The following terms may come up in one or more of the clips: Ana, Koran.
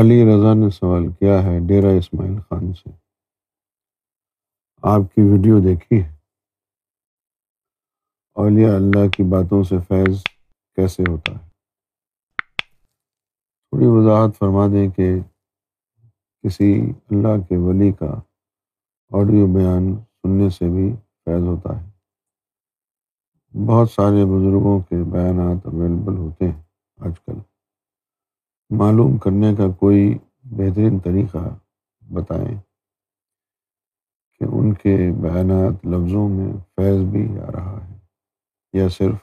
علی رضا نے سوال کیا ہے ڈیرہ اسماعیل خان سے، آپ کی ویڈیو دیکھی ہے، اولیاء اللہ کی باتوں سے فیض کیسے ہوتا ہے؟ تھوڑی وضاحت فرما دیں کہ کسی اللہ کے ولی کا آڈیو بیان سننے سے بھی فیض ہوتا ہے۔ بہت سارے بزرگوں کے بیانات اویلیبل ہوتے ہیں آج کل، معلوم کرنے کا کوئی بہترین طریقہ بتائیں کہ ان کے بیانات لفظوں میں فیض بھی آ رہا ہے یا صرف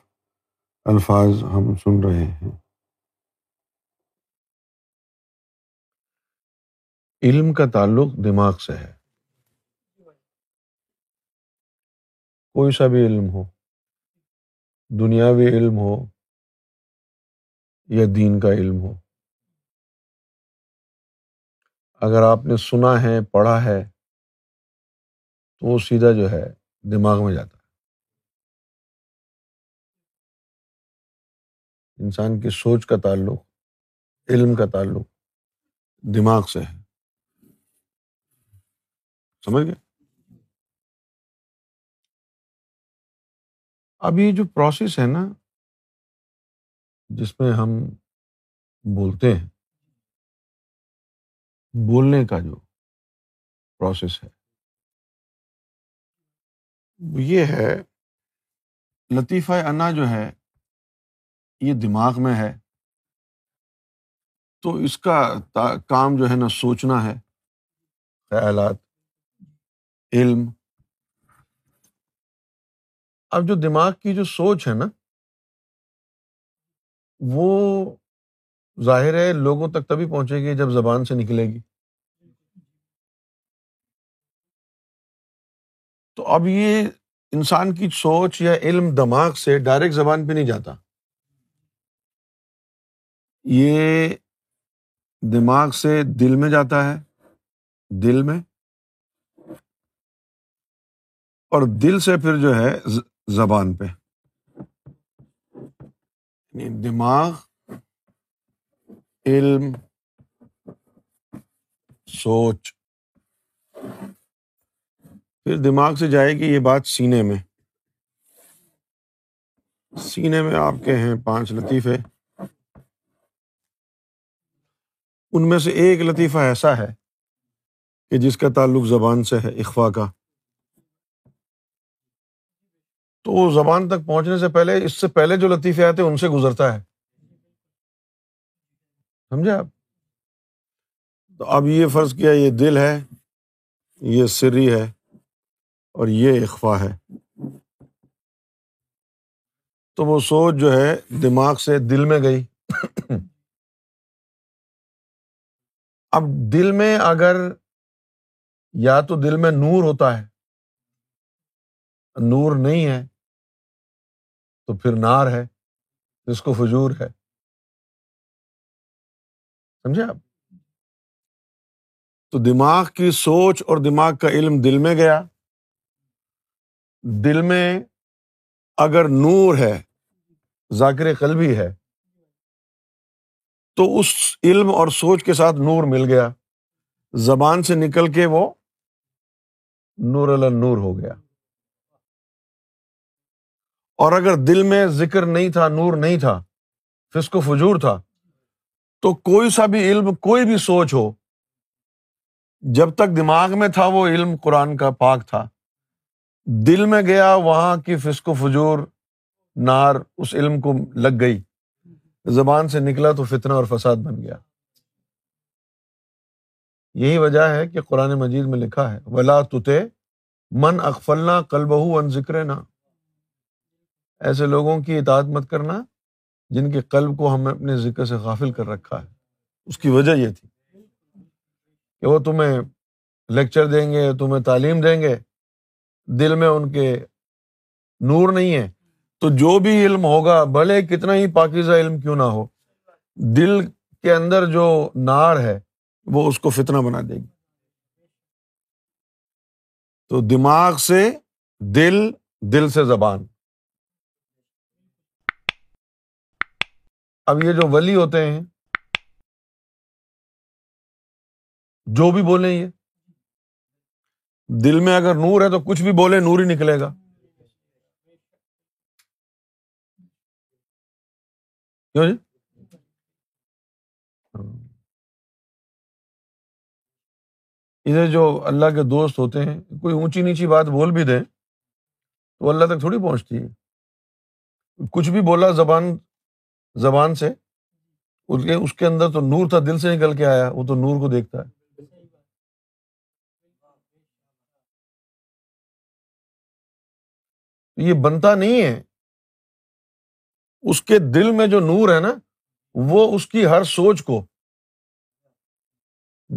الفاظ ہم سن رہے ہیں۔ علم کا تعلق دماغ سے ہے، کوئی سا بھی علم ہو، دنیاوی علم ہو یا دین کا علم ہو، اگر آپ نے سنا ہے، پڑھا ہے، تو وہ سیدھا جو ہے دماغ میں جاتا ہے۔ انسان کی سوچ کا تعلق، علم کا تعلق دماغ سے ہے، سمجھ گئے؟ اب یہ جو پروسیس ہے نا جس میں ہم بولتے ہیں، بولنے کا جو پروسیس ہے وہ یہ ہے، لطیفہ انا جو ہے یہ دماغ میں ہے، تو اس کا کام جو ہے نا سوچنا ہے، خیالات، علم۔ اب جو دماغ کی جو سوچ ہے نا وہ ظاہر ہے لوگوں تک تبھی پہنچے گی جب زبان سے نکلے گی، تو اب یہ انسان کی سوچ یا علم دماغ سے ڈائریکٹ زبان پہ نہیں جاتا، یہ دماغ سے دل میں جاتا ہے، دل میں، اور دل سے پھر جو ہے زبان پہ۔ دماغ، علم، سوچ، پھر دماغ سے جائے گی یہ بات سینے میں۔ سینے میں آپ کے ہیں 5 لطیفے، ان میں سے ایک لطیفہ ایسا ہے کہ جس کا تعلق زبان سے ہے، اخفاء کا، تو زبان تک پہنچنے سے پہلے، اس سے پہلے جو لطیفے آتے ہیں ان سے گزرتا ہے، سمجھے آپ؟ تو اب یہ فرض کیا یہ دل ہے، یہ سری ہے اور یہ اخفاء ہے، تو وہ سوچ جو ہے دماغ سے دل میں گئی۔ اب دل میں اگر، یا تو دل میں نور ہوتا ہے، نور نہیں ہے تو پھر نار ہے جس کو فجور ہے، سمجھے آپ؟ تو دماغ کی سوچ اور دماغ کا علم دل میں گیا، دل میں اگر نور ہے، ذاکر قلبی ہے، تو اس علم اور سوچ کے ساتھ نور مل گیا، زبان سے نکل کے وہ نور النور ہو گیا۔ اور اگر دل میں ذکر نہیں تھا، نور نہیں تھا، فسق و فجور تھا، تو کوئی سا بھی علم، کوئی بھی سوچ ہو، جب تک دماغ میں تھا وہ علم قرآن کا پاک تھا، دل میں گیا وہاں کی فسق و فجور، نار، اس علم کو لگ گئی، زبان سے نکلا تو فتنہ اور فساد بن گیا۔ یہی وجہ ہے کہ قرآن مجید میں لکھا ہے وَلَا تُتِ مَنْ أَغْفَلْنَا قَلْبَهُ عَنْ ذِكْرِنَا، ایسے لوگوں کی اطاعت مت کرنا جن کے قلب کو ہم نے اپنے ذکر سے غافل کر رکھا ہے۔ اس کی وجہ یہ تھی کہ وہ تمہیں لیکچر دیں گے، تمہیں تعلیم دیں گے، دل میں ان کے نور نہیں ہے، تو جو بھی علم ہوگا، بھلے کتنا ہی پاکیزہ علم کیوں نہ ہو، دل کے اندر جو نار ہے وہ اس کو فتنہ بنا دے گی۔ تو دماغ سے دل، دل سے زبان۔ اب یہ جو ولی ہوتے ہیں جو بھی بولیں یہ دل میں اگر نور ہے تو کچھ بھی بولیں نور ہی نکلے گا. کیوں جی؟ ادھر جو اللہ کے دوست ہوتے ہیں کوئی اونچی نیچی بات بول بھی دیں تو اللہ تک تھوڑی پہنچتی ہے. کچھ بھی بولا زبان سے اس کے اندر تو نور تھا, دل سے نکل کے آیا, وہ تو نور کو دیکھتا ہے. یہ بنتا نہیں ہے, اس کے دل میں جو نور ہے نا وہ اس کی ہر سوچ کو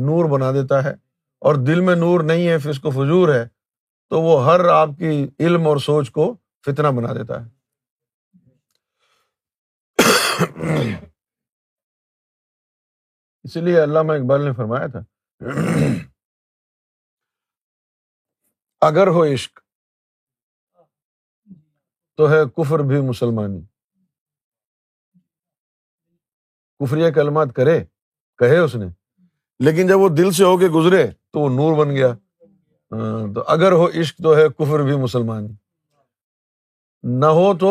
نور بنا دیتا ہے, اور دل میں نور نہیں ہے پھر اس کو فجور ہے تو وہ ہر آپ کی علم اور سوچ کو فتنہ بنا دیتا ہے. اس لیے علامہ اقبال نے فرمایا تھا, اگر ہو عشق تو ہے کفر بھی مسلمانی. کفریہ کلمات کہے اس نے, لیکن جب وہ دل سے ہو کے گزرے تو وہ نور بن گیا. تو اگر ہو عشق تو ہے کفر بھی مسلمانی, نہ ہو تو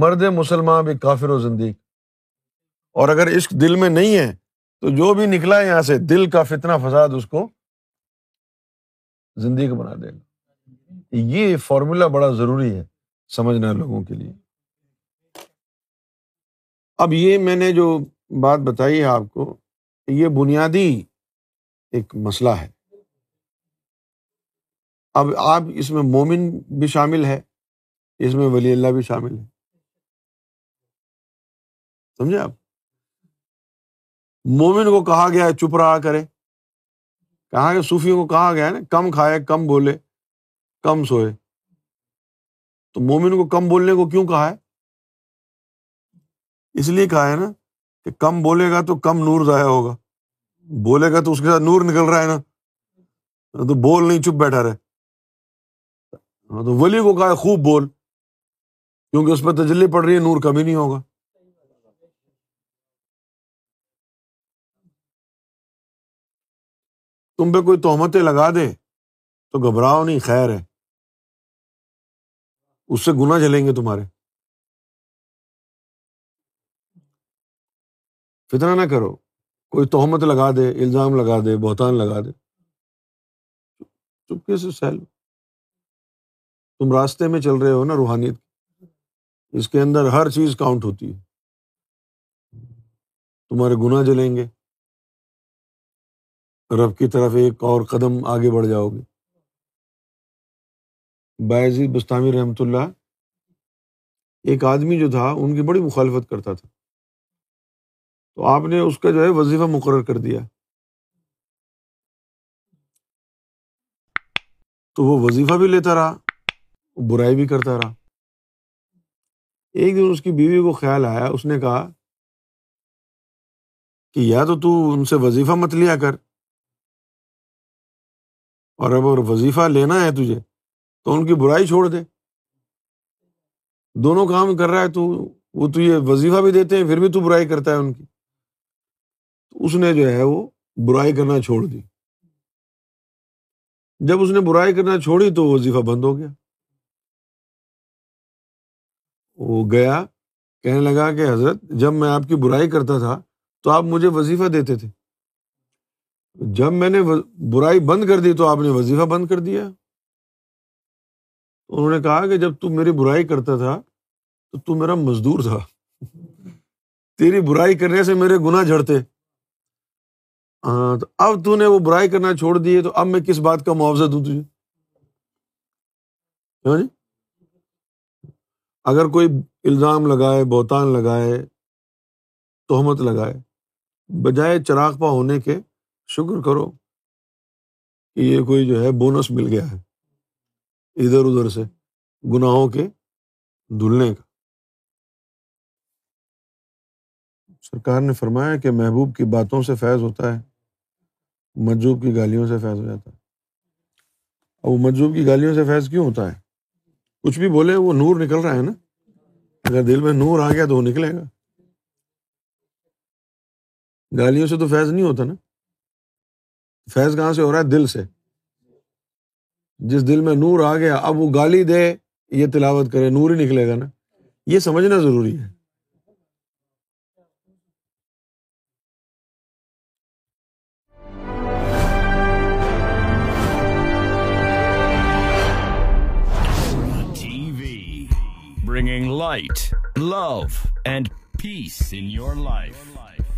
مرد مسلمان بھی کافر و زندیق. اور اگر عشق دل میں نہیں ہے تو جو بھی نکلا یہاں سے دل کا فتنہ فساد اس کو زندگی کا بنا دے گا. یہ فارمولا بڑا ضروری ہے سمجھنا لوگوں کے لیے. اب یہ میں نے جو بات بتائی ہے آپ کو, یہ بنیادی ایک مسئلہ ہے. اب آپ اس میں مومن بھی شامل ہے, اس میں ولی اللہ بھی شامل ہے. سمجھے آپ؟ مومن کو کہا گیا ہے چپ رہا کرے, کہا گیا صوفیوں کو کہا گیا ہے نا کم کھائے, کم بولے, کم سوئے. تو مومن کو کم بولنے کو کیوں کہا ہے؟ اس لیے کہا ہے نا کہ کم بولے گا تو کم نور ضائع ہوگا, بولے گا تو اس کے ساتھ نور نکل رہا ہے نا, تو بول نہیں چپ بیٹھا رہے. تو ولی کو کہا ہے خوب بول, کیونکہ اس پہ تجلی پڑ رہی ہے, نور کمی نہیں ہوگا. تم پہ کوئی تہمتیں لگا دے تو گھبراؤ نہیں, خیر ہے, اس سے گناہ جلیں گے تمہارے. فتنہ نہ کرو, کوئی تہمت لگا دے, الزام لگا دے, بہتان لگا دے, چپکے سے سہل. تم راستے میں چل رہے ہو نا روحانیت, اس کے اندر ہر چیز کاؤنٹ ہوتی ہے. تمہارے گناہ جلیں گے, رب کی طرف ایک اور قدم آگے بڑھ جاؤ گے. بایزید بستامی رحمۃ اللہ, ایک آدمی جو تھا ان کی بڑی مخالفت کرتا تھا, تو آپ نے اس کا جو ہے وظیفہ مقرر کر دیا. تو وہ وظیفہ بھی لیتا رہا, برائی بھی کرتا رہا. ایک دن اس کی بیوی کو خیال آیا, اس نے کہا کہ یا تو ان سے وظیفہ مت لیا کر, اور اب اگر وظیفہ لینا ہے تجھے تو ان کی برائی چھوڑ دے. دونوں کام کر رہا ہے تو, وہ تجھے وظیفہ بھی دیتے ہیں پھر بھی تو برائی کرتا ہے ان کی. تو اس نے جو ہے وہ برائی کرنا چھوڑ دی. جب اس نے برائی کرنا چھوڑی تو وظیفہ بند ہو گیا. وہ گیا, کہنے لگا کہ حضرت جب میں آپ کی برائی کرتا تھا تو آپ مجھے وظیفہ دیتے تھے, جب میں نے برائی بند کر دی تو آپ نے وظیفہ بند کر دیا. انہوں نے کہا کہ جب تو میری برائی کرتا تھا تو تو میرا مزدور تھا, تیری برائی کرنے سے میرے گناہ جھڑتے, تو اب تو نے وہ برائی کرنا چھوڑ دی ہے تو اب میں کس بات کا معاوضہ دوں تجھے؟ اگر کوئی الزام لگائے, بہتان لگائے, تہمت لگائے, بجائے چراغ پا ہونے کے شکر کرو کہ یہ کوئی جو ہے بونس مل گیا ہے ادھر ادھر سے گناہوں کے دھلنے کا. سرکار نے فرمایا کہ محبوب کی باتوں سے فیض ہوتا ہے, مجذوب کی گالیوں سے فیض ہو جاتا ہے. اب وہ مجذوب کی گالیوں سے فیض کیوں ہوتا ہے؟ کچھ بھی بولے وہ نور نکل رہا ہے نا, اگر دل میں نور آ گیا تو وہ نکلے گا. گالیوں سے تو فیض نہیں ہوتا نا. فیض کہاں سے ہو رہا ہے؟ دل سے. جس دل میں نور آ گیا اب وہ گالی دے یہ تلاوت کرے نور ہی نکلے گا نا. یہ سمجھنا ضروری ہے. Bringing light, love, and peace in your life.